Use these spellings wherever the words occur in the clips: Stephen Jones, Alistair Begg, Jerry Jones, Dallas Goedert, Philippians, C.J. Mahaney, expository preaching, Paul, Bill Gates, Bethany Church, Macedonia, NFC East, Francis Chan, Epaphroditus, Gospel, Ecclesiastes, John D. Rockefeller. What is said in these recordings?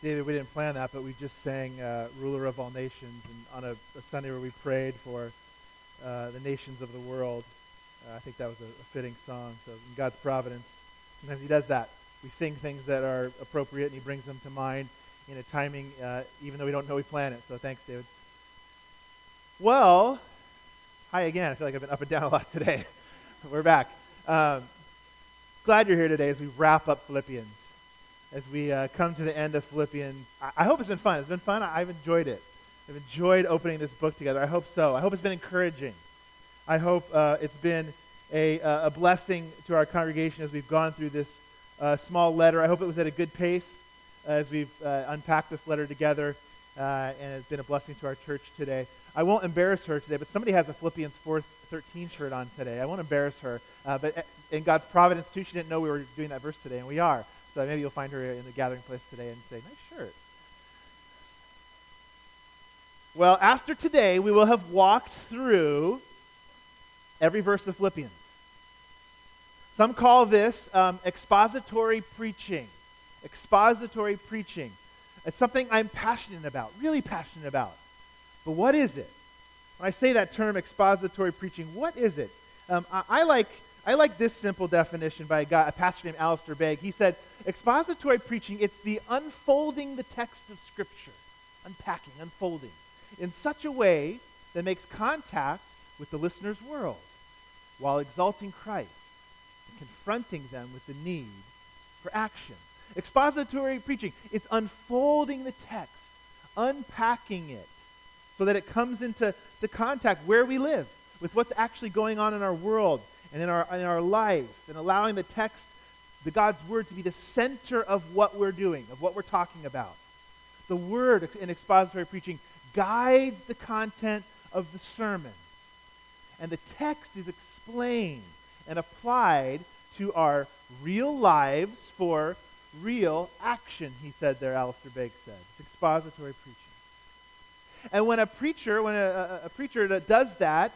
David, we didn't plan that, but we just sang Ruler of All Nations, and on a Sunday where we prayed for the nations of the world, I think that was a fitting song. So in God's providence, sometimes he does that. We sing things that are appropriate, and he brings them to mind in a timing, even though we don't know we plan it. So thanks, David. Well, hi again. I feel like I've been up and down a lot today. We're back. Glad you're here today as we wrap up Philippians, as we come to the end of Philippians. I hope it's been fun. It's been fun. I've enjoyed it. I've enjoyed opening this book together. I hope so. I hope it's been encouraging. I hope it's been a blessing to our congregation as we've gone through this small letter. I hope it was at a good pace as we've unpacked this letter together, and it's been a blessing to our church today. I won't embarrass her today, but somebody has a Philippians 4:13 shirt on today. I won't embarrass her, but in God's providence too, she didn't know we were doing that verse today, and we are. So maybe you'll find her in the gathering place today and say, nice shirt. Well, after today, we will have walked through every verse of Philippians. Some call this expository preaching. Expository preaching. It's something I'm passionate about, really passionate about. But what is it? When I say that term, expository preaching, what is it? I like this simple definition by a pastor named Alistair Begg. He said, expository preaching, it's the unfolding the text of Scripture. Unpacking, unfolding, in such a way that makes contact with the listener's world while exalting Christ and confronting them with the need for action. Expository preaching, it's unfolding the text, unpacking it, so that it comes into contact where we live with what's actually going on in our world and in our life, and allowing the text, the God's Word, to be the center of what we're doing, of what we're talking about. The Word in expository preaching guides the content of the sermon, and the text is explained and applied to our real lives for real action, he said there, Alistair Begg said. It's expository preaching. And when a preacher that does that,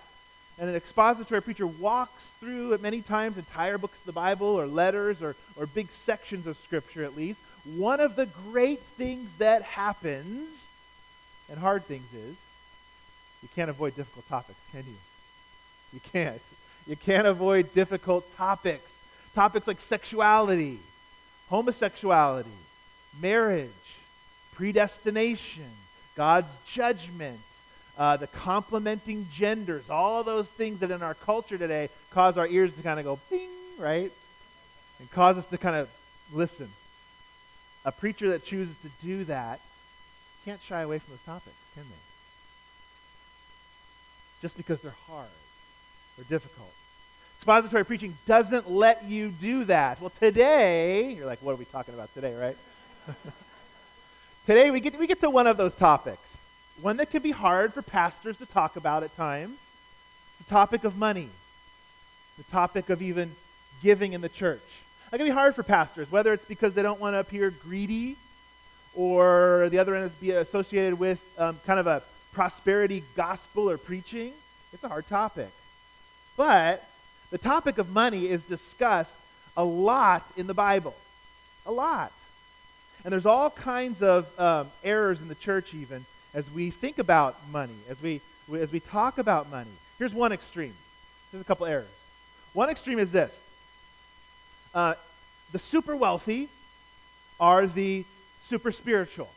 and an expository preacher walks through at many times entire books of the Bible or letters or big sections of Scripture at least, one of the great things that happens, and hard things, is you can't avoid difficult topics, can you? You can't. You can't avoid difficult topics. Topics like sexuality, homosexuality, marriage, predestination, God's judgment, the complementing genders, all those things that in our culture today cause our ears to kind of go bing, right? And cause us to kind of listen. A preacher that chooses to do that can't shy away from those topics, can they? Just because they're hard or difficult. Expository preaching doesn't let you do that. Well, today, you're like, what are we talking about today, right? Today we get to one of those topics, one that can be hard for pastors to talk about at times. The topic of money, the topic of even giving in the church. That can be hard for pastors, whether it's because they don't want to appear greedy, or the other end is be associated with kind of a prosperity gospel or preaching. It's a hard topic. But the topic of money is discussed a lot in the Bible, a lot. And there's all kinds of errors in the church even as we think about money, as we talk about money. Here's one extreme. There's a couple errors. One extreme is this. The super wealthy are the super spiritual.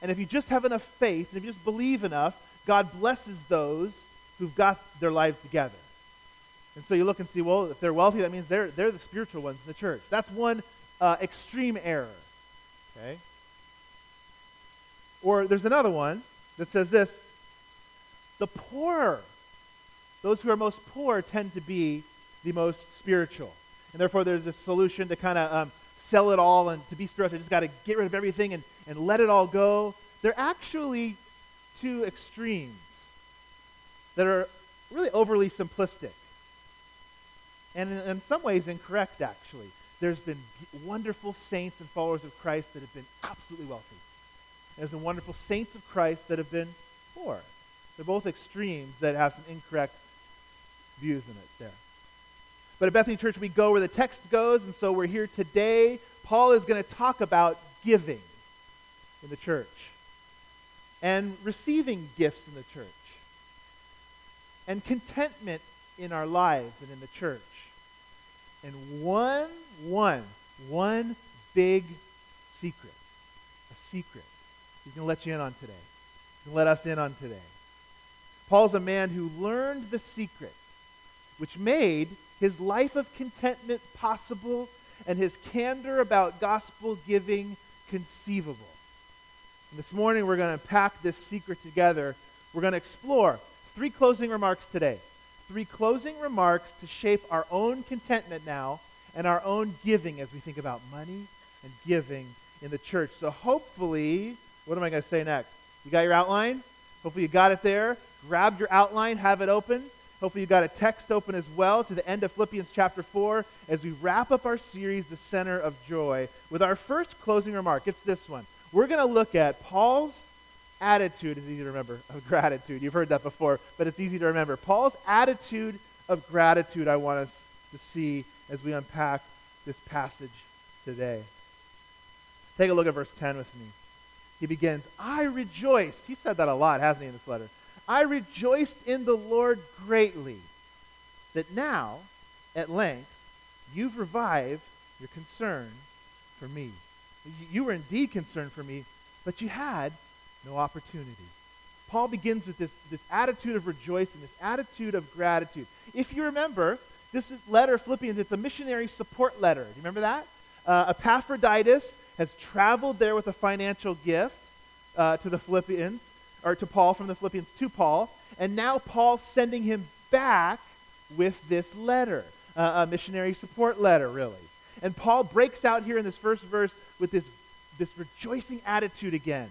And if you just have enough faith, and if you just believe enough, God blesses those who've got their lives together. And so you look and see, well, if they're wealthy, that means they're the spiritual ones in the church. That's one extreme error. Okay. Or there's another one that says this: the poor, those who are most poor, tend to be the most spiritual. And therefore there's a solution to kind of sell it all, and to be spiritual, just got to get rid of everything and let it all go. They're actually two extremes that are really overly simplistic. And in some ways incorrect, actually. There's been wonderful saints and followers of Christ that have been absolutely wealthy. And there's been wonderful saints of Christ that have been poor. They're both extremes that have some incorrect views in it there. But at Bethany Church, we go where the text goes, and so we're here today. Paul is going to talk about giving. in the church and receiving gifts in the church and contentment in our lives and in the church. And one big secret, a secret he's going to let you in on today. He's going to let us in on today. Paul's a man who learned the secret which made his life of contentment possible and his candor about gospel giving conceivable. And this morning we're going to unpack this secret together. We're going to explore three closing remarks today. Three closing remarks to shape our own contentment now and our own giving as we think about money and giving in the church. So hopefully, what am I going to say next? You got your outline? Hopefully you got it there. Grab your outline, have it open. Hopefully you got a text open as well to the end of Philippians chapter 4 as we wrap up our series, The Center of Joy, with our first closing remark. It's this one. We're going to look at Paul's attitude, it's easy to remember, of gratitude. You've heard that before, but it's easy to remember. Paul's attitude of gratitude I want us to see as we unpack this passage today. Take a look at verse 10 with me. He begins, I rejoiced. He said that a lot, hasn't he, in this letter? I rejoiced in the Lord greatly that now, at length, you've revived your concern for me. You were indeed concerned for me, but you had no opportunity. Paul begins with this attitude of rejoicing, this attitude of gratitude. If you remember, this letter, Philippians, it's a missionary support letter. Do you remember that? Epaphroditus has traveled there with a financial gift to the Philippians, or to Paul, from the Philippians to Paul, and now Paul's sending him back with this letter, a missionary support letter, really. And Paul breaks out here in this first verse with this rejoicing attitude again,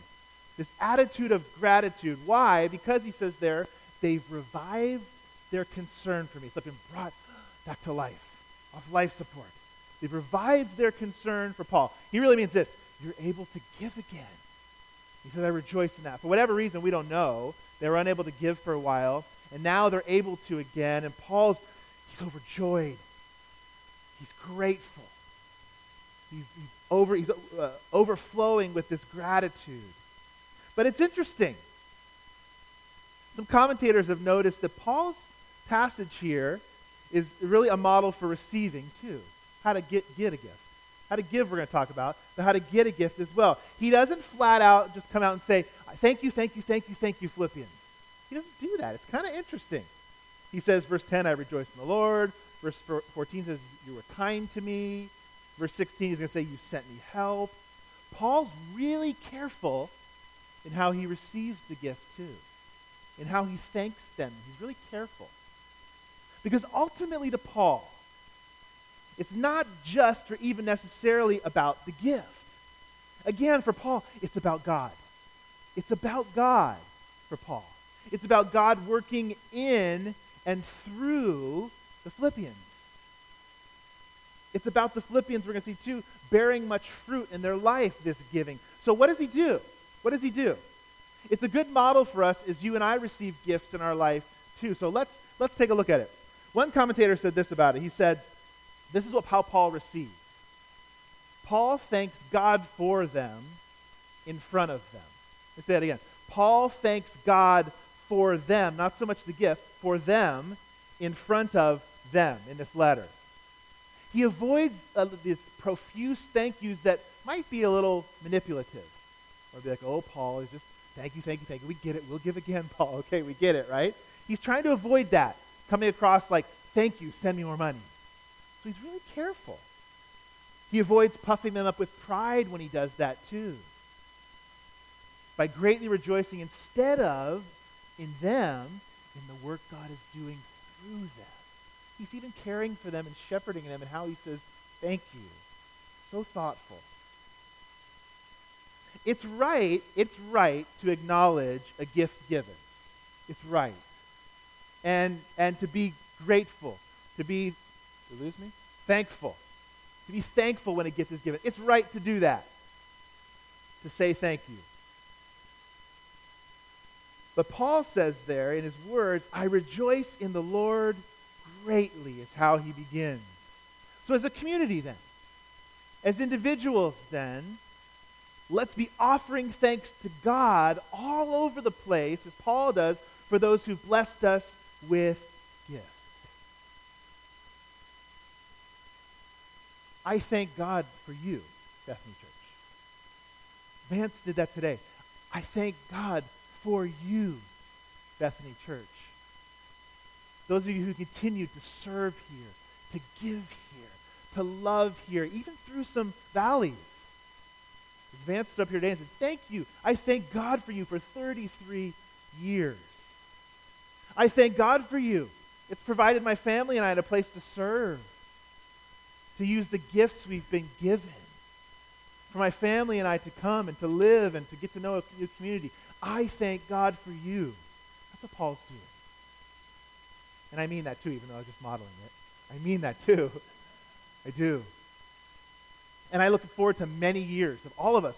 this attitude of gratitude. Why? Because he says there, they've revived their concern for me. It's been brought back to life, off life support. They've revived their concern for Paul. He really means this, you're able to give again. He says, I rejoice in that. For whatever reason, we don't know. They were unable to give for a while, and now they're able to again. And he's overjoyed. He's grateful. He's overflowing with this gratitude. But it's interesting. Some commentators have noticed that Paul's passage here is really a model for receiving, too. How to get a gift. How to give we're going to talk about, but how to get a gift as well. He doesn't flat out just come out and say, thank you, Philippians. He doesn't do that. It's kind of interesting. He says, verse 10, I rejoice in the Lord. Verse 14 says, you were kind to me. Verse 16, he's going to say, you sent me help. Paul's really careful in how he receives the gift too, in how he thanks them. He's really careful. Because ultimately to Paul, it's not just or even necessarily about the gift. Again, for Paul, it's about God. It's about God for Paul. It's about God working in and through the Philippians. It's about the Philippians, we're going to see too, bearing much fruit in their life, this giving. So what does he do? What does he do? It's a good model for us as you and I receive gifts in our life too. So let's take a look at it. One commentator said this about it. He said, this is how Paul receives. Paul thanks God for them in front of them. Let's say that again. Paul thanks God for them, not so much the gift, for them in front of them in this letter. He avoids these profuse thank yous that might be a little manipulative. Or be like, oh, Paul, it's just thank you. We get it. We'll give again, Paul. Okay, we get it, right? He's trying to avoid that, coming across like, thank you, send me more money. So he's really careful. He avoids puffing them up with pride when he does that too. By greatly rejoicing instead of in them, in the work God is doing through them. He's even caring for them and shepherding them and how he says, thank you. So thoughtful. It's right to acknowledge a gift given. It's right. And to be grateful, to be thankful. To be thankful when a gift is given. It's right to do that. To say thank you. But Paul says there in his words, I rejoice in the Lord greatly, is how he begins. So as a community then, as individuals then, Let's be offering thanks to God all over the place, as Paul does, for those who've blessed us with gifts. I thank God for you, Bethany Church. Vance did that today. I thank God for you, Bethany Church. Those of you who continue to serve here, to give here, to love here, even through some valleys. Vance stood up here today and said, thank you. I thank God for you for 33 years. I thank God for you. It's provided my family and I had a place to serve, to use the gifts we've been given, for my family and I to come and to live and to get to know a new community. I thank God for you. That's what Paul's doing. And I mean that too, even though I was just modeling it. I mean that too. I do. And I look forward to many years of all of us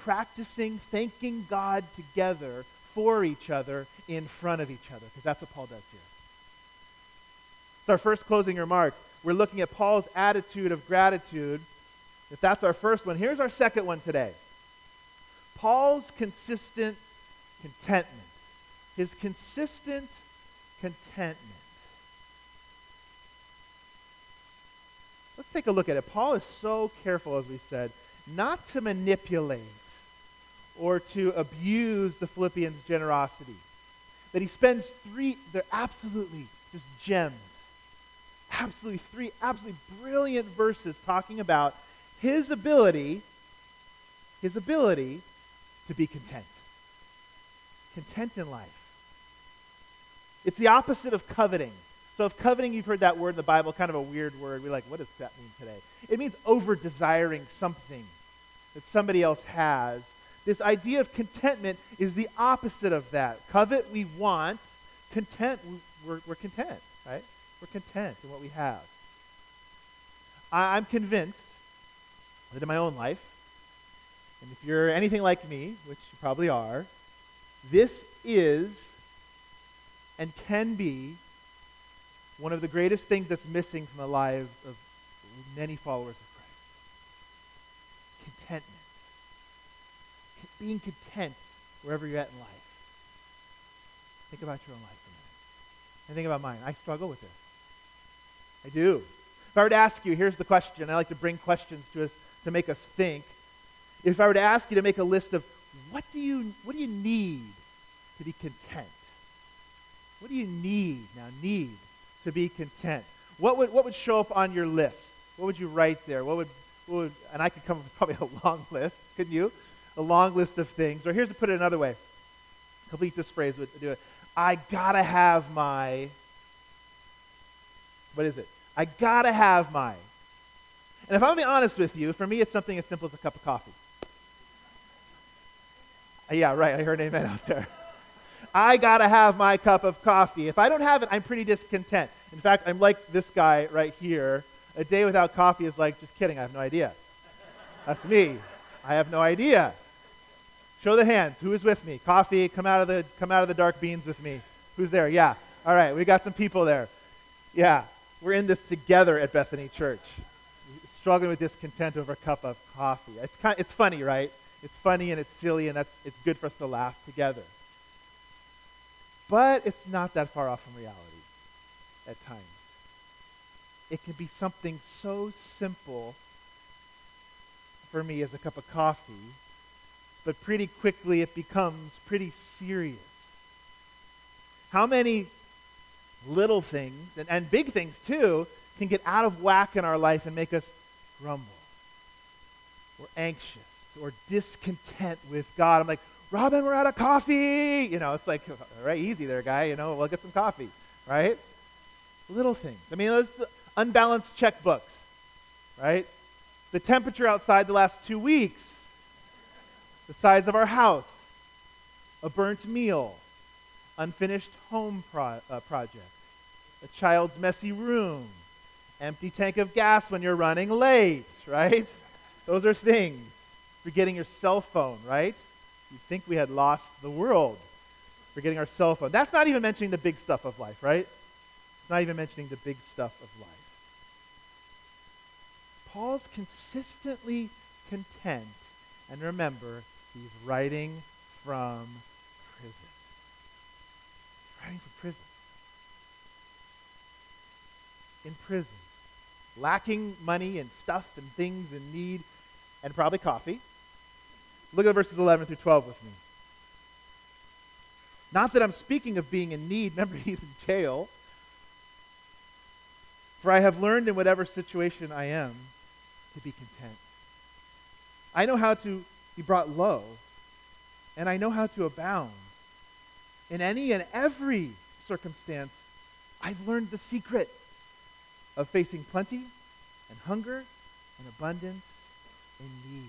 practicing thanking God together for each other in front of each other, because that's what Paul does here. It's our first closing remark. We're looking at Paul's attitude of gratitude. If that's our first one, here's our second one today. Paul's consistent contentment. His consistent contentment. Let's take a look at it. Paul is so careful, as we said, not to manipulate or to abuse the Philippians' generosity. That he spends they're absolutely just gems. Absolutely three absolutely brilliant verses talking about his ability to be content. Content in life. It's the opposite of coveting. So if coveting, you've heard that word in the Bible, kind of a weird word. We're like, what does that mean today? It means over-desiring something that somebody else has. This idea of contentment is the opposite of that. Covet, we want. Content, we're content, right? We're content in what we have. I'm convinced that in my own life, and if you're anything like me, which you probably are, this is and can be one of the greatest things that's missing from the lives of many followers of Christ. Contentment. Being content wherever you're at in life. Think about your own life for a minute. And think about mine. I struggle with this. I do. If I were to ask you, here's the question. I like to bring questions to us to make us think. If I were to ask you to make a list of what do you need to be content? What do you need? Now, need. To be content. What would show up on your list? What would you write there? What would and I could come up with probably a long list, couldn't you? A long list of things. Or here's to put it another way. Complete this phrase with do it. I gotta have my. What is it? I gotta have my. And if I'm gonna be honest with you, for me it's something as simple as a cup of coffee. Yeah, right. I heard an amen out there. I gotta have my cup of coffee. If I don't have it, I'm pretty discontent. In fact, I'm like this guy right here. A day without coffee is like, just kidding, I have no idea. That's me. I have no idea. Show the hands. Who is with me? Coffee, come out of the dark beans with me. Who's there? Yeah. All right, we got some people there. Yeah, we're in this together at Bethany Church. Struggling with discontent over a cup of coffee. It's funny, right? It's funny and it's silly and it's good for us to laugh together. But it's not that far off from reality at times. It can be something so simple for me as a cup of coffee, but pretty quickly it becomes pretty serious. How many little things, and big things too, can get out of whack in our life and make us grumble or anxious or discontent with God? I'm like, Robin, we're out of coffee. You know, it's like, all right, easy there, guy. You know, we'll get some coffee, right? Little things. I mean, those unbalanced checkbooks, right? The temperature outside the last 2 weeks, the size of our house, a burnt meal, unfinished home project, a child's messy room, empty tank of gas when you're running late, right? Those are things. Forgetting your cell phone, right? You'd think we had lost the world for getting our cell phone. That's not even mentioning the big stuff of life, right? It's not even mentioning the big stuff of life. Paul's consistently content And remember, he's writing from prison. He's writing from prison. In prison. Lacking money and stuff and things and need and probably coffee. Look at verses 11 through 12 with me. Not that I'm speaking of being in need. Remember, he's in jail. For I have learned in whatever situation I am to be content. I know how to be brought low, and I know how to abound. In any and every circumstance, I've learned the secret of facing plenty and hunger and abundance and need.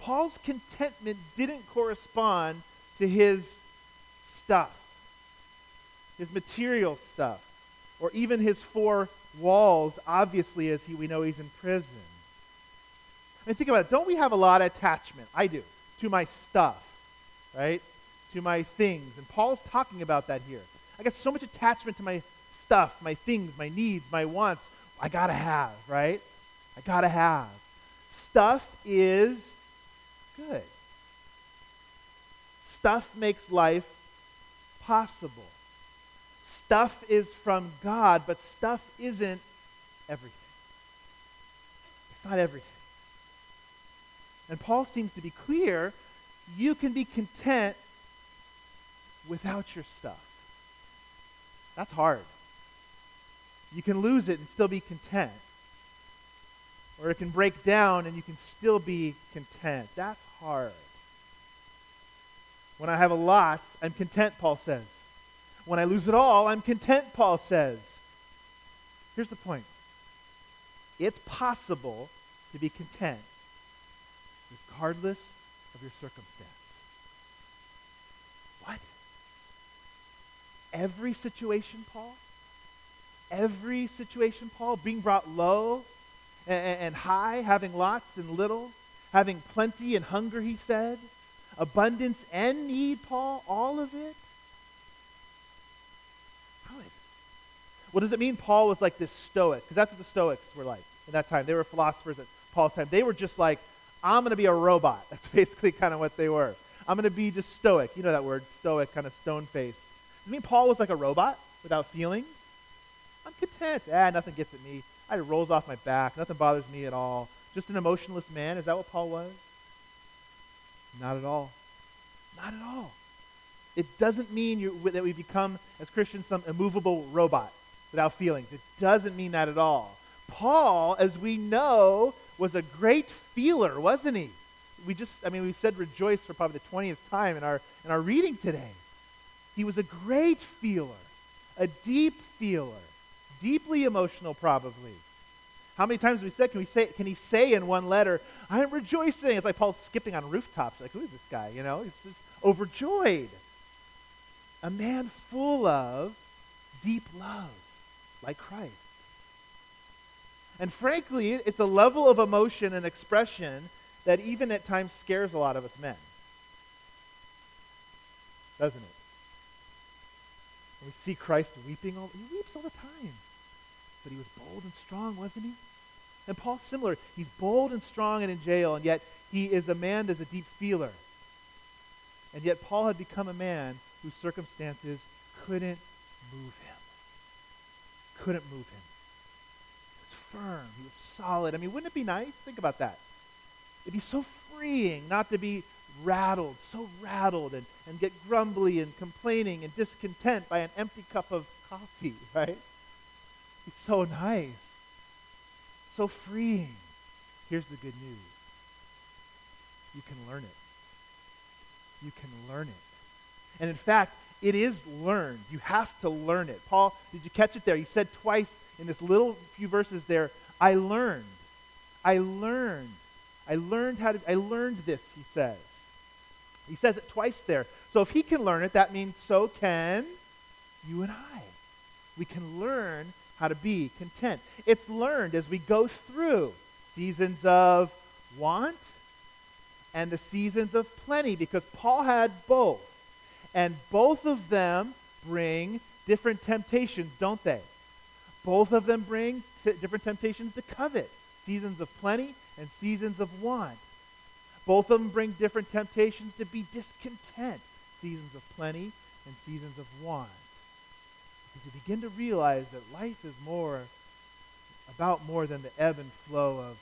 Paul's contentment didn't correspond to his stuff, his material stuff, or even his four walls, obviously, as we know he's in prison. I mean, think about it. Don't we have a lot of attachment? I do. To my stuff, right? To my things. And Paul's talking about that here. I got so much attachment to my stuff, my things, my needs, my wants. I gotta have, right? I gotta have. Stuff is good. Stuff makes life possible. Stuff is from God, but stuff isn't everything. It's not everything. And Paul seems to be clear, you can be content without your stuff. That's hard. You can lose it and still be content. Or it can break down and you can still be content. That's hard. When I have a lot, I'm content, Paul says. When I lose it all, I'm content, Paul says. Here's the point. It's possible to be content regardless of your circumstance. What? Every situation, Paul? Every situation, Paul? Being brought low and high, having lots and little, having plenty and hunger, he said. Abundance and need, Paul? All of it? Good. Well, does it mean Paul was like this Stoic? Because that's what the Stoics were like in that time. They were philosophers at Paul's time. They were just like, I'm going to be a robot. That's basically kind of what they were. I'm going to be just stoic. You know that word, stoic, kind of stone-faced. Does it mean Paul was like a robot without feelings? I'm content. Nothing gets at me. It rolls off my back. Nothing bothers me at all. Just an emotionless man. Is that what Paul was? Not at all. Not at all. It doesn't mean that we become, as Christians, some immovable robot without feelings. It doesn't mean that at all. Paul, as we know, was a great feeler, wasn't he? We said rejoice for probably the 20th time in our reading today. He was a great feeler, a deep feeler, deeply emotional probably. How many times have we said, can he say in one letter, I am rejoicing? It's like Paul skipping on rooftops, like, who is this guy? You know, he's just overjoyed. A man full of deep love, like Christ. And frankly, it's a level of emotion and expression that even at times scares a lot of us men. Doesn't it? We see Christ weeping. He weeps all the time. But he was bold and strong, wasn't he? And Paul's similar. He's bold and strong and in jail, and yet he is a man that's a deep feeler. And yet Paul had become a man whose circumstances couldn't move him. Couldn't move him. Firm. He was solid. I mean, wouldn't it be nice? Think about that. It'd be so freeing not to be rattled and get grumbly and complaining and discontent by an empty cup of coffee, right? It's so nice. So freeing. Here's the good news. You can learn it. You can learn it. And in fact, it is learned. You have to learn it. Paul, did you catch it there? He said twice in this little few verses there, I learned this, he says. He says it twice there. So if he can learn it, that means so can you and I. We can learn how to be content. It's learned as we go through seasons of want and the seasons of plenty, because Paul had both. And both of them bring different temptations, don't they? Both of them bring different temptations to covet, seasons of plenty and seasons of want. Both of them bring different temptations to be discontent, seasons of plenty and seasons of want. As you begin to realize that life is more about more than the ebb and flow of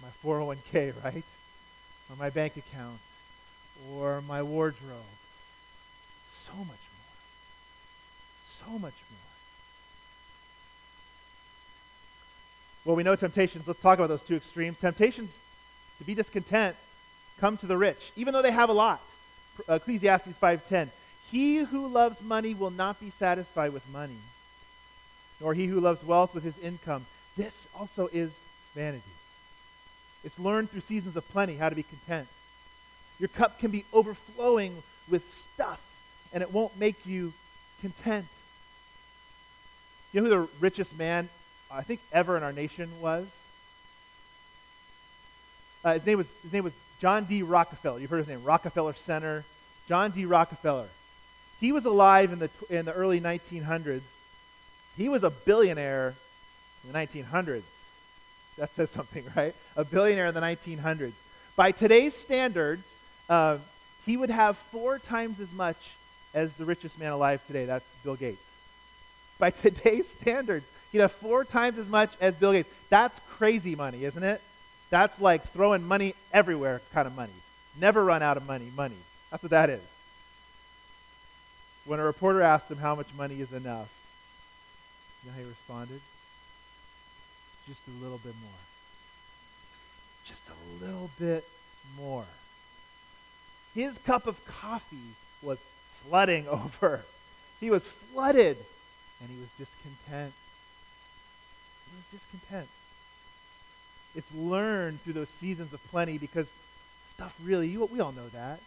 my 401k, right? Or my bank account, or my wardrobe. So much more. So much more. Well, we know temptations. Let's talk about those two extremes. Temptations to be discontent come to the rich, even though they have a lot. Ecclesiastes 5:10. He who loves money will not be satisfied with money, nor he who loves wealth with his income. This also is vanity. It's learned through seasons of plenty how to be content. Your cup can be overflowing with stuff, and it won't make you content. You know who the richest man, I think, ever in our nation was? His name was John D. Rockefeller. You've heard his name, Rockefeller Center. John D. Rockefeller. He was alive in the early 1900s. He was a billionaire in the 1900s. That says something, right? A billionaire in the 1900s. By today's standards, he would have 4 times as much as the richest man alive today. That's Bill Gates. By today's standards, he'd have 4 times as much as Bill Gates. That's crazy money, isn't it? That's like throwing money everywhere kind of money. Never run out of money. That's what that is. When a reporter asked him how much money is enough, you know how he responded? Just a little bit more. Just a little bit more. His cup of coffee was flooding over. He was flooded, and he was discontent. He was discontent. It's learned through those seasons of plenty because stuff really, we all know that.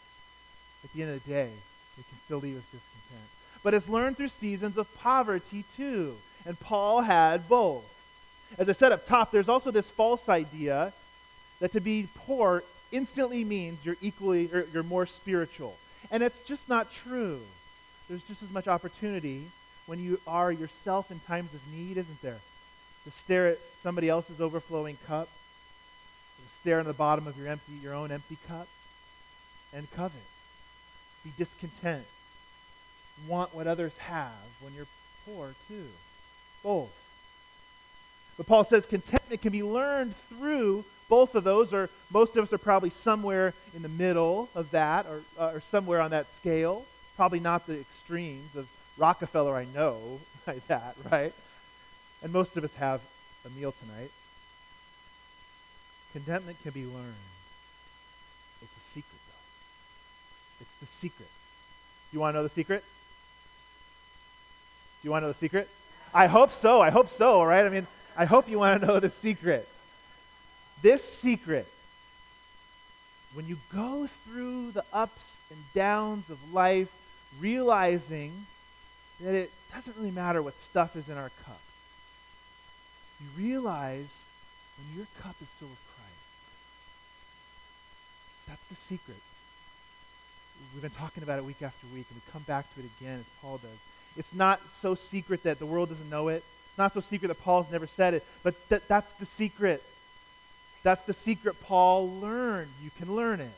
At the end of the day, it can still leave us discontent. But it's learned through seasons of poverty too, and Paul had both. As I said up top, there's also this false idea that to be poor instantly means you're more spiritual. And it's just not true. There's just as much opportunity when you are yourself in times of need, isn't there? To stare at somebody else's overflowing cup, to stare at the bottom of your own empty cup, and covet. Be discontent. Want what others have when you're poor too. Both. But Paul says contentment can be learned through both of those, or most of us are probably somewhere in the middle of that, or somewhere on that scale. Probably not the extremes of Rockefeller, I know, like that, right? And most of us have a meal tonight. Contentment can be learned. It's a secret, though. It's the secret. You want to know the secret? Do you want to know the secret? I hope so, right? I mean, I hope you want to know the secret. This secret, when you go through the ups and downs of life, realizing that it doesn't really matter what stuff is in our cup. You realize when your cup is filled with Christ. That's the secret. We've been talking about it week after week, and we come back to it again as Paul does. It's not so secret that the world doesn't know it. It's not so secret that Paul's never said it, but that's the secret. That's the secret Paul learned. You can learn it.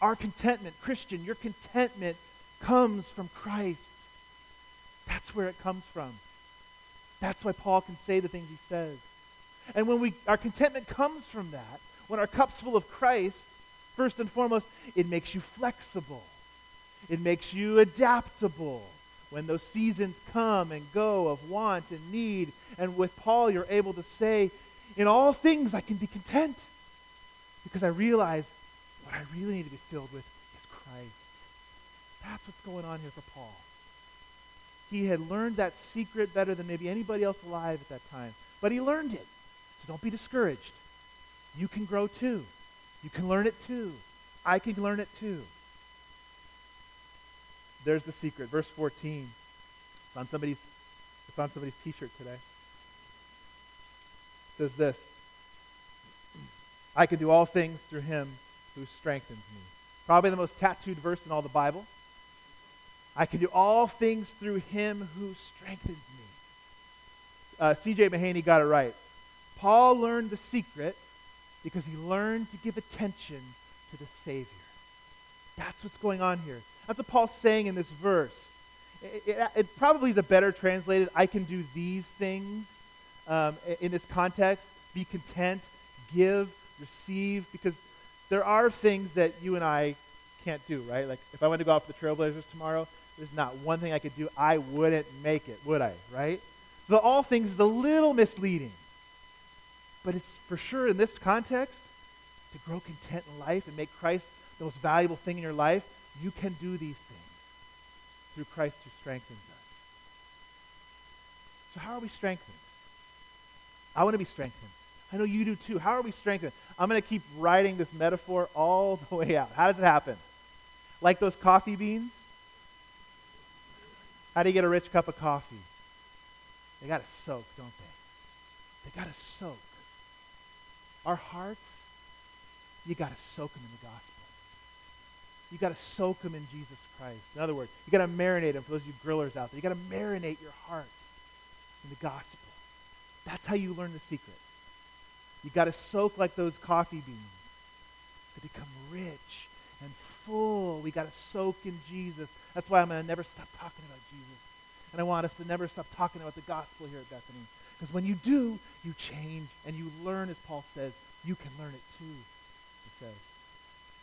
Our contentment, Christian, your contentment comes from Christ. That's where it comes from. That's why Paul can say the things he says. And when our contentment comes from that, when our cup's full of Christ, first and foremost, it makes you flexible. It makes you adaptable. When those seasons come and go of want and need, and with Paul you're able to say, in all things I can be content because I realize what I really need to be filled with is Christ. That's what's going on here for Paul. He had learned that secret better than maybe anybody else alive at that time. But he learned it. So don't be discouraged. You can grow too. You can learn it too. I can learn it too. There's the secret. Verse 14. It's on somebody's t-shirt today. It says this. I can do all things through him who strengthens me. Probably the most tattooed verse in all the Bible. I can do all things through him who strengthens me. C.J. Mahaney got it right. Paul learned the secret because he learned to give attention to the Savior. That's what's going on here. That's what Paul's saying in this verse. It probably is a better translated, I can do these things in this context. Be content, give, receive, because there are things that you and I can't do, right? Like if I went to go out for the Trailblazers tomorrow, there's not one thing I could do. I wouldn't make it, would I, right? So all things is a little misleading. But it's for sure in this context, to grow content in life and make Christ the most valuable thing in your life, you can do these things through Christ who strengthens us. So how are we strengthened? I want to be strengthened. I know you do too. How are we strengthened? I'm going to keep riding this metaphor all the way out. How does it happen? Like those coffee beans? How do you get a rich cup of coffee? They got to soak, don't they? They got to soak. Our hearts, you got to soak them in the gospel. You got to soak them in Jesus Christ. In other words, you got to marinate them. For those of you grillers out there, you got to marinate your heart in the gospel. That's how you learn the secret. You got to soak like those coffee beans to become rich and full. We got to soak in Jesus. That's why I'm going to never stop talking about Jesus. And I want us to never stop talking about the gospel here at Bethany. Because when you do, you change and you learn, as Paul says, you can learn it too, he says.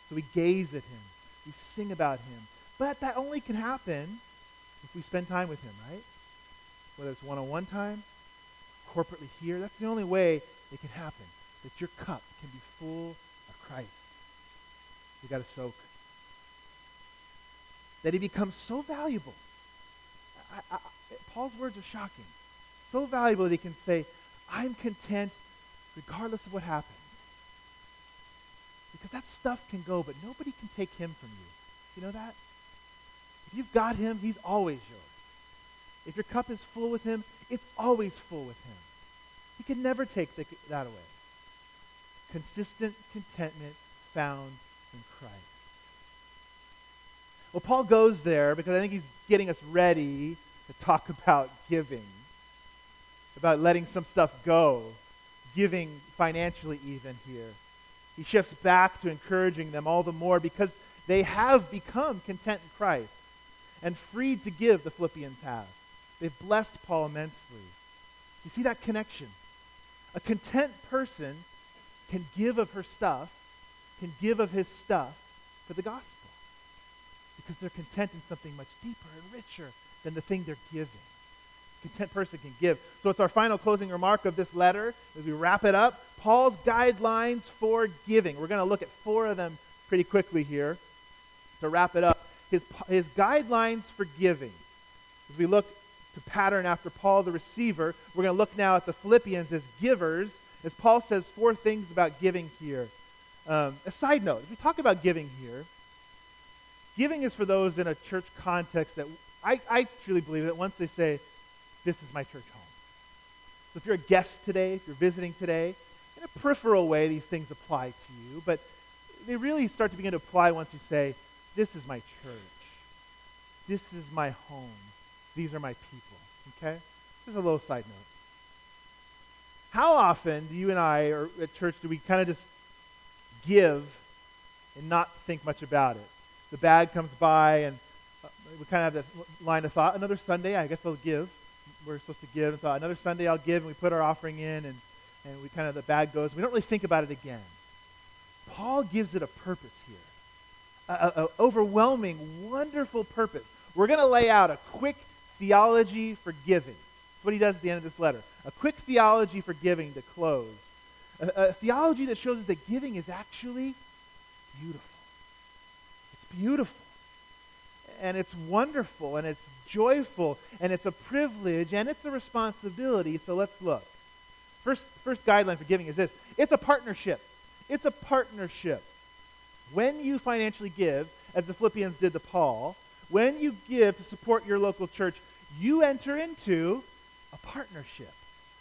So we gaze at him. We sing about him. But that only can happen if we spend time with him, right? Whether it's one-on-one time, corporately here, that's the only way it can happen, that your cup can be full of Christ. You got to soak. That he becomes so valuable. Paul's words are shocking. So valuable that he can say, I'm content regardless of what happens. Because that stuff can go, but nobody can take him from you. You know that? If you've got him, he's always yours. If your cup is full with him, it's always full with him. He can never take that away. Consistent contentment found in Christ. Well, Paul goes there because I think he's getting us ready to talk about giving, about letting some stuff go, giving financially even here. He shifts back to encouraging them all the more because they have become content in Christ and freed to give, the Philippians have. They've blessed Paul immensely. You see that connection? A content person can give of her stuff, can give of his stuff for the gospel because they're content in something much deeper and richer than the thing they're giving. A content person can give. So it's our final closing remark of this letter as we wrap it up. Paul's guidelines for giving. We're going to look at 4 of them pretty quickly here to wrap it up. His guidelines for giving. As we look to pattern after Paul the receiver, we're going to look now at the Philippians as givers, as Paul says 4 things about giving here. A side note, as we talk about giving here, giving is for those in a church context that I truly believe that once they say, this is my church home. So if you're a guest today, if you're visiting today, in a peripheral way these things apply to you, but they really start to begin to apply once you say, this is my church. This is my home. These are my people, okay? Just a little side note. How often do you and I, or at church, do we kind of just give and not think much about it? The bag comes by and we kind of have that line of thought, another Sunday, I guess I'll give. We're supposed to give, and so another Sunday I'll give, and we put our offering in, and we kind of, the bag goes. We don't really think about it again. Paul gives it a purpose here. An overwhelming, wonderful purpose. We're going to lay out a quick theology for giving. That's what he does at the end of this letter. A quick theology for giving to close. A theology that shows us that giving is actually beautiful. It's beautiful. And it's wonderful, and it's joyful, and it's a privilege, and it's a responsibility. So let's look. First guideline for giving is this. It's a partnership. It's a partnership. When you financially give, as the Philippians did to Paul, when you give to support your local church, you enter into a partnership.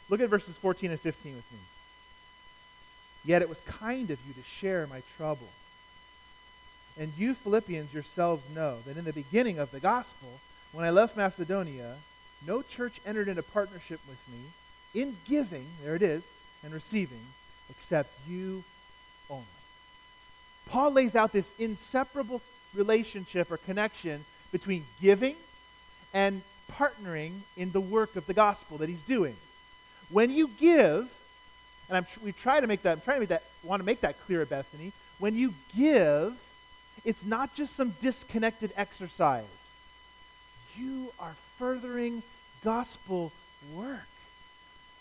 Look at verses 14 and 15 with me. Yet it was kind of you to share my trouble. And you Philippians yourselves know that in the beginning of the gospel, when I left Macedonia, no church entered into partnership with me in giving, there it is, and receiving, except you only. Paul lays out this inseparable relationship or connection between giving and partnering in the work of the gospel that he's doing. When you give, and want to make that clear at Bethany, when you give, it's not just some disconnected exercise. You are furthering gospel work.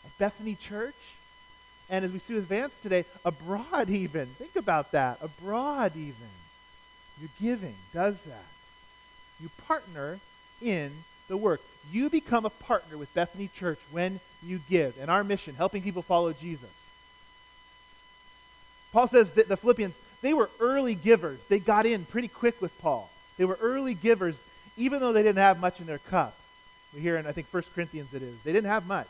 At Bethany Church, and as we see advanced today, abroad even. Think about that. Abroad even. Your giving does that. You partner in the work. You become a partner with Bethany Church when you give. And our mission, helping people follow Jesus. Paul says that the Philippians, they were early givers. They got in pretty quick with Paul. They were early givers, even though they didn't have much in their cup. We hear in, I think, 1 Corinthians it is. They didn't have much.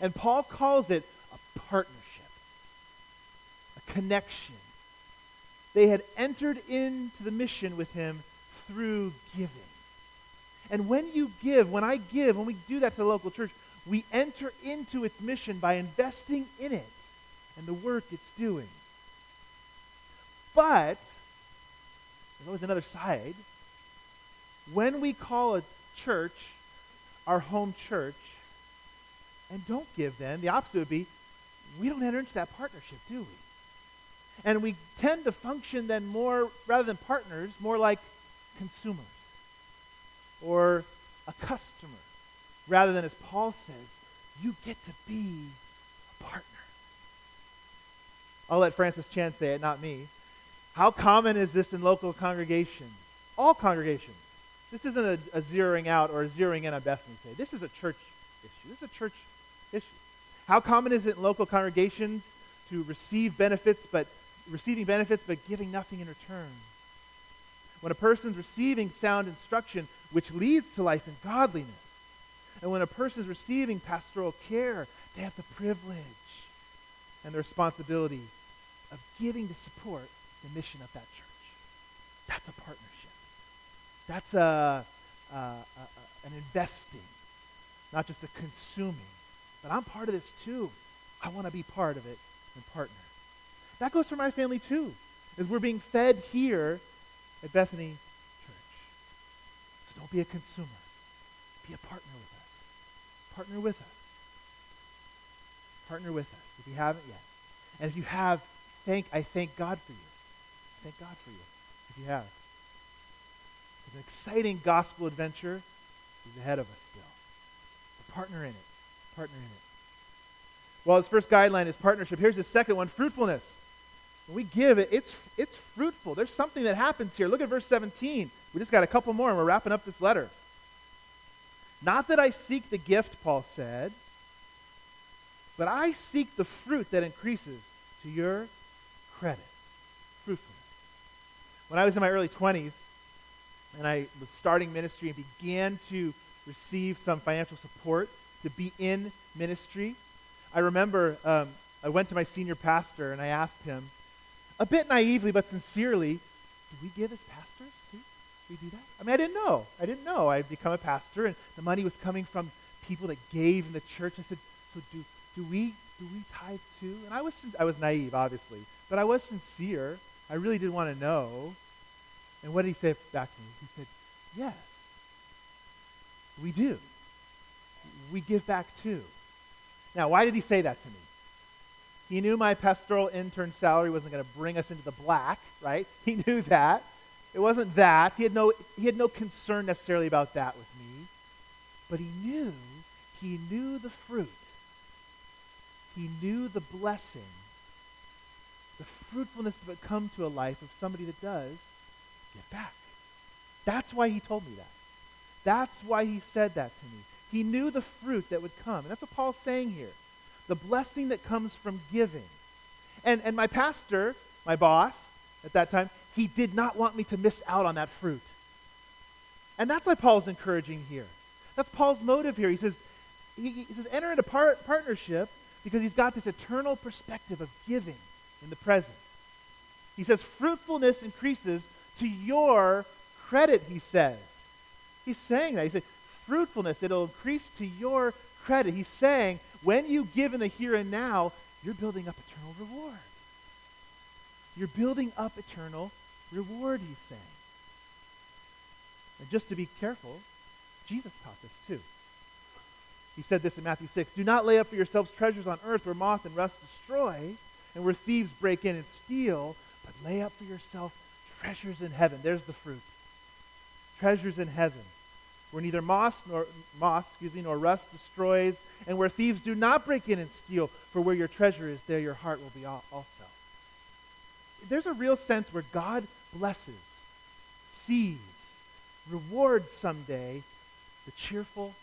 And Paul calls it a partnership, a connection. They had entered into the mission with him through giving. And when you give, when I give, when we do that to the local church, we enter into its mission by investing in it and the work it's doing. But there's always another side. When we call a church our home church and don't give, then the opposite would be we don't enter into that partnership, do we? And we tend to function then more, rather than partners, more like consumers or a customer, rather than, as Paul says, you get to be a partner. I'll let Francis Chan say it, not me. How common is this in local congregations? All congregations. This isn't a zeroing out or a zeroing in on Bethany today. This is a church issue. This is a church issue. How common is it in local congregations to receiving benefits but giving nothing in return? When a person's receiving sound instruction, which leads to life and godliness, and when a person's receiving pastoral care, they have the privilege and the responsibility of giving to support the mission of that church. That's a partnership. That's an investing, not just a consuming. But I'm part of this too. I want to be part of it and partner. That goes for my family too, as we're being fed here at Bethany Church. So don't be a consumer. Be a partner with us. Partner with us. Partner with us if you haven't yet. And if you have, I thank God for you. Thank God for you if you have. It's an exciting gospel adventure is ahead of us still. But partner in it. Partner in it. Well, his first guideline is partnership. Here's his second one, fruitfulness. When we give, it's fruitful. There's something that happens here. Look at verse 17. We just got a couple more and we're wrapping up this letter. Not that I seek the gift, Paul said, but I seek the fruit that increases to your credit. Fruitfulness. When I was in my early 20s and I was starting ministry and began to receive some financial support to be in ministry, I remember I went to my senior pastor and I asked him, a bit naively but sincerely, do we give as pastors too? Do we do that? I mean, I didn't know. I'd become a pastor and the money was coming from people that gave in the church. I said, so do we tithe too? And I was naive, obviously, but I was sincere. I really did want to know. And what did he say back to me? He said, yes, we do. We give back too. Now, why did he say that to me? He knew my pastoral intern salary wasn't going to bring us into the black, right? He knew that. It wasn't that. He had no concern necessarily about that with me. But he knew the fruit. He knew the blessing, the fruitfulness that would come to a life of somebody that does give back. That's why he told me that. That's why he said that to me. He knew the fruit that would come. And that's what Paul's saying here. The blessing that comes from giving. And my pastor, my boss at that time, he did not want me to miss out on that fruit. And that's why Paul's encouraging here. That's Paul's motive here. He says enter into partnership because he's got this eternal perspective of giving in the present. He says fruitfulness increases to your credit, he says. He's saying that. He said, fruitfulness, it'll increase to your credit. He's saying, when you give in the here and now, you're building up eternal reward. You're building up eternal reward, he's saying. And just to be careful, Jesus taught this too. He said this in Matthew 6, "Do not lay up for yourselves treasures on earth where moth and rust destroy and where thieves break in and steal, but lay up for yourself treasures in heaven." There's the fruit. Treasures in heaven where neither moth nor rust destroys and where thieves do not break in and steal, for where your treasure is, there your heart will be also. There's a real sense where God blesses, sees, rewards someday the cheerful,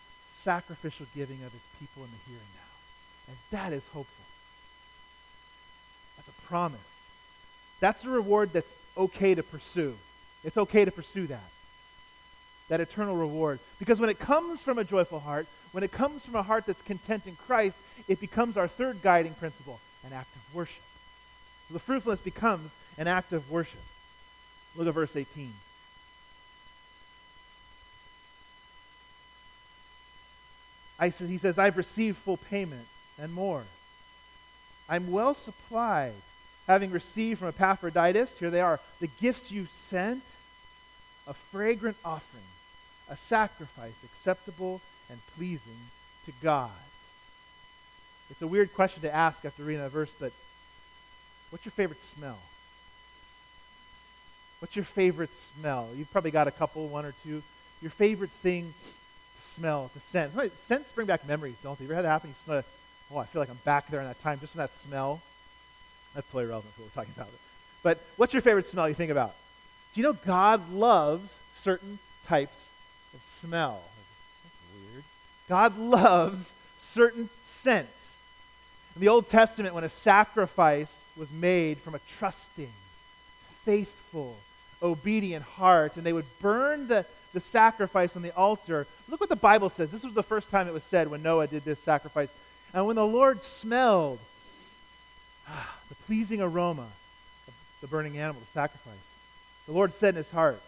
sacrificial giving of his people in the here and now. And that is hopeful. That's a promise. That's a reward that's okay to pursue. It's okay to pursue that eternal reward. Because when it comes from a joyful heart, when it comes from a heart that's content in Christ, it becomes our third guiding principle, an act of worship. So the fruitfulness becomes an act of worship. Look at verse 18. He says, "I've received full payment and more. I'm well supplied, having received from Epaphroditus," here they are, "the gifts you sent, a fragrant offering, a sacrifice acceptable and pleasing to God." It's a weird question to ask after reading that verse, but what's your favorite smell? What's your favorite smell? You've probably got a couple, one or two. Your favorite thing to smell, to scent. Scents bring back memories, don't they? You ever had that happen? You smell, oh, I feel like I'm back there in that time, just from that smell. That's totally irrelevant to what we're talking about. But what's your favorite smell you think about? Do you know God loves certain types of smell? That's weird. God loves certain scents. In the Old Testament, when a sacrifice was made from a trusting, faithful, obedient heart, and they would burn the sacrifice on the altar. Look what the Bible says. This was the first time it was said when Noah did this sacrifice. "And when the Lord smelled the pleasing aroma of the burning animal, the sacrifice, the Lord said in his heart,"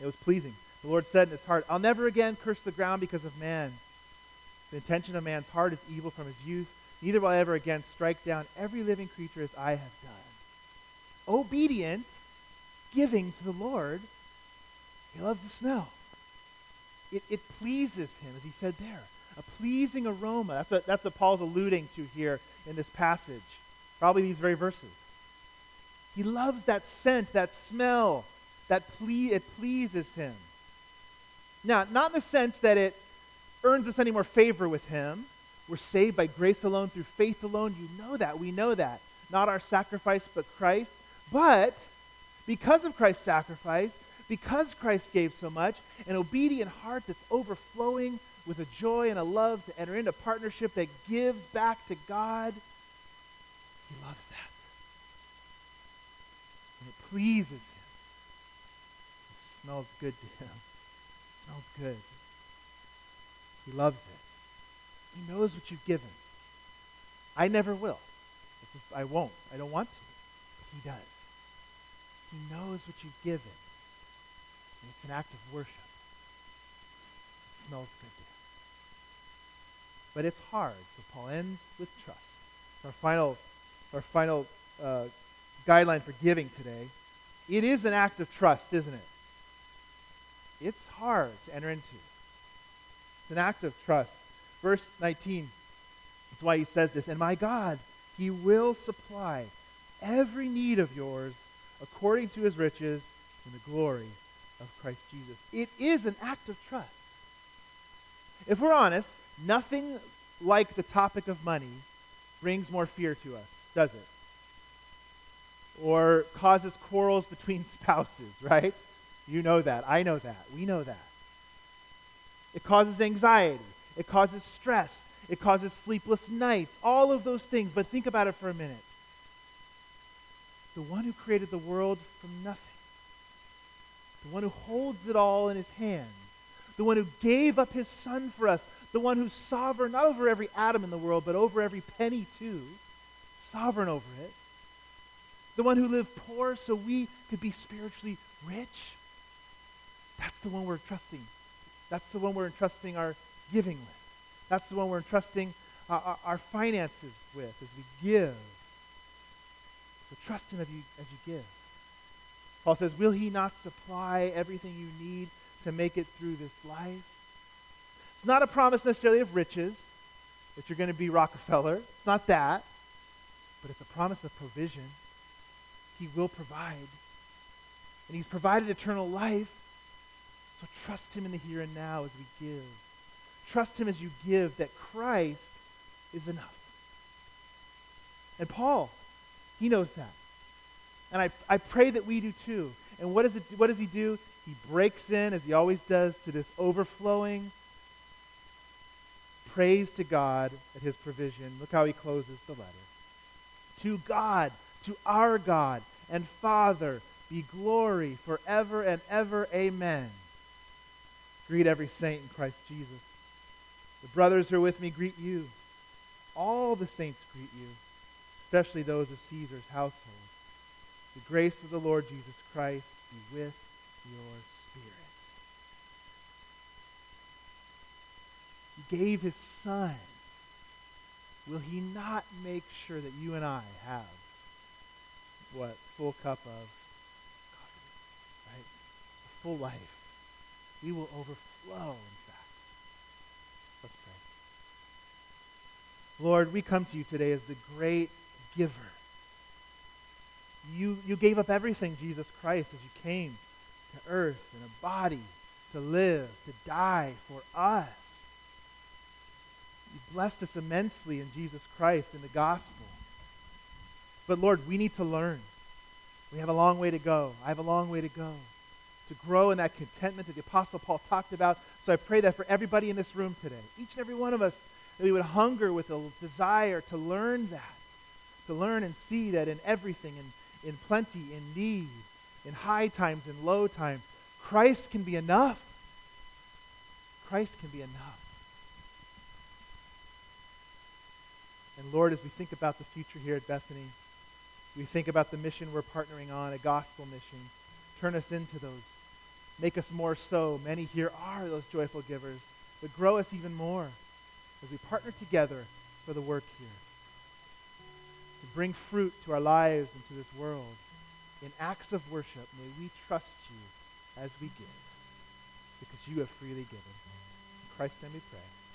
it was pleasing, "the Lord said in his heart, I'll never again curse the ground because of man. The intention of man's heart is evil from his youth. Neither will I ever again strike down every living creature as I have done." Obedient, giving to the Lord. He loves the smell. It pleases him, as he said there. A pleasing aroma. That's what Paul's alluding to here in this passage. Probably these very verses. He loves that scent, that smell. It pleases him. Now, not in the sense that it earns us any more favor with him. We're saved by grace alone, through faith alone. You know that. We know that. Not our sacrifice, but Christ. But because of Christ's sacrifice, because Christ gave so much, an obedient heart that's overflowing with a joy and a love to enter into partnership that gives back to God, he loves that. And it pleases him. It smells good to him. It smells good. He loves it. He knows what you've given. I never will. I won't. I don't want to. But he does. He knows what you've given. And it's an act of worship. It smells good to him. But it's hard. So Paul ends with trust. Our final guideline for giving today. It is an act of trust, isn't it? It's hard to enter into. It's an act of trust. Verse 19, that's why he says this, "And my God, he will supply every need of yours according to his riches in the glory of Christ Jesus." It is an act of trust. If we're honest, nothing like the topic of money brings more fear to us, does it? Or causes quarrels between spouses, right? You know that. I know that. We know that. It causes anxiety. It causes stress. It causes sleepless nights. All of those things. But think about it for a minute. The one who created the world from nothing. The one who holds it all in his hands. The one who gave up his son for us. The one who's sovereign, not over every atom in the world, but over every penny too. Sovereign over it. The one who lived poor so we could be spiritually rich. That's the one we're trusting. That's the one we're entrusting our giving with. That's the one we're entrusting our finances with as we give. So trust him as you give. Paul says, will he not supply everything you need to make it through this life? It's not a promise necessarily of riches, that you're going to be Rockefeller. It's not that. But it's a promise of provision. He will provide. And he's provided eternal life. So trust him in the here and now as we give. Trust him as you give that Christ is enough. And Paul, he knows that. And I pray that we do too. And what does he do? He breaks in, as he always does, to this overflowing praise to God at his provision. Look how he closes the letter. To God, to our God and Father, be glory forever and ever. Amen. Greet every saint in Christ Jesus. The brothers who are with me greet you. All the saints greet you, especially those of Caesar's household. The grace of the Lord Jesus Christ be with your spirit. He gave his Son. Will he not make sure that you and I have what? Full cup of God, right? A full life. We will overflow, in fact. Let's pray. Lord, we come to you today as the great giver. You gave up everything, Jesus Christ, as you came to earth in a body to live, to die for us. You blessed us immensely in Jesus Christ, in the gospel. But Lord, we need to learn. We have a long way to go. I have a long way to go to grow in that contentment that the Apostle Paul talked about. So I pray that for everybody in this room today, each and every one of us, that we would hunger with a desire to learn that, to learn and see that in everything, in plenty, in need, in high times, in low times, Christ can be enough. Christ can be enough. And Lord, as we think about the future here at Bethany, we think about the mission we're partnering on, a gospel mission. Turn us into those. Make us more so. Many here are those joyful givers. But grow us even more as we partner together for the work here. To bring fruit to our lives and to this world. In acts of worship, may we trust you as we give. Because you have freely given. In Christ's name we pray.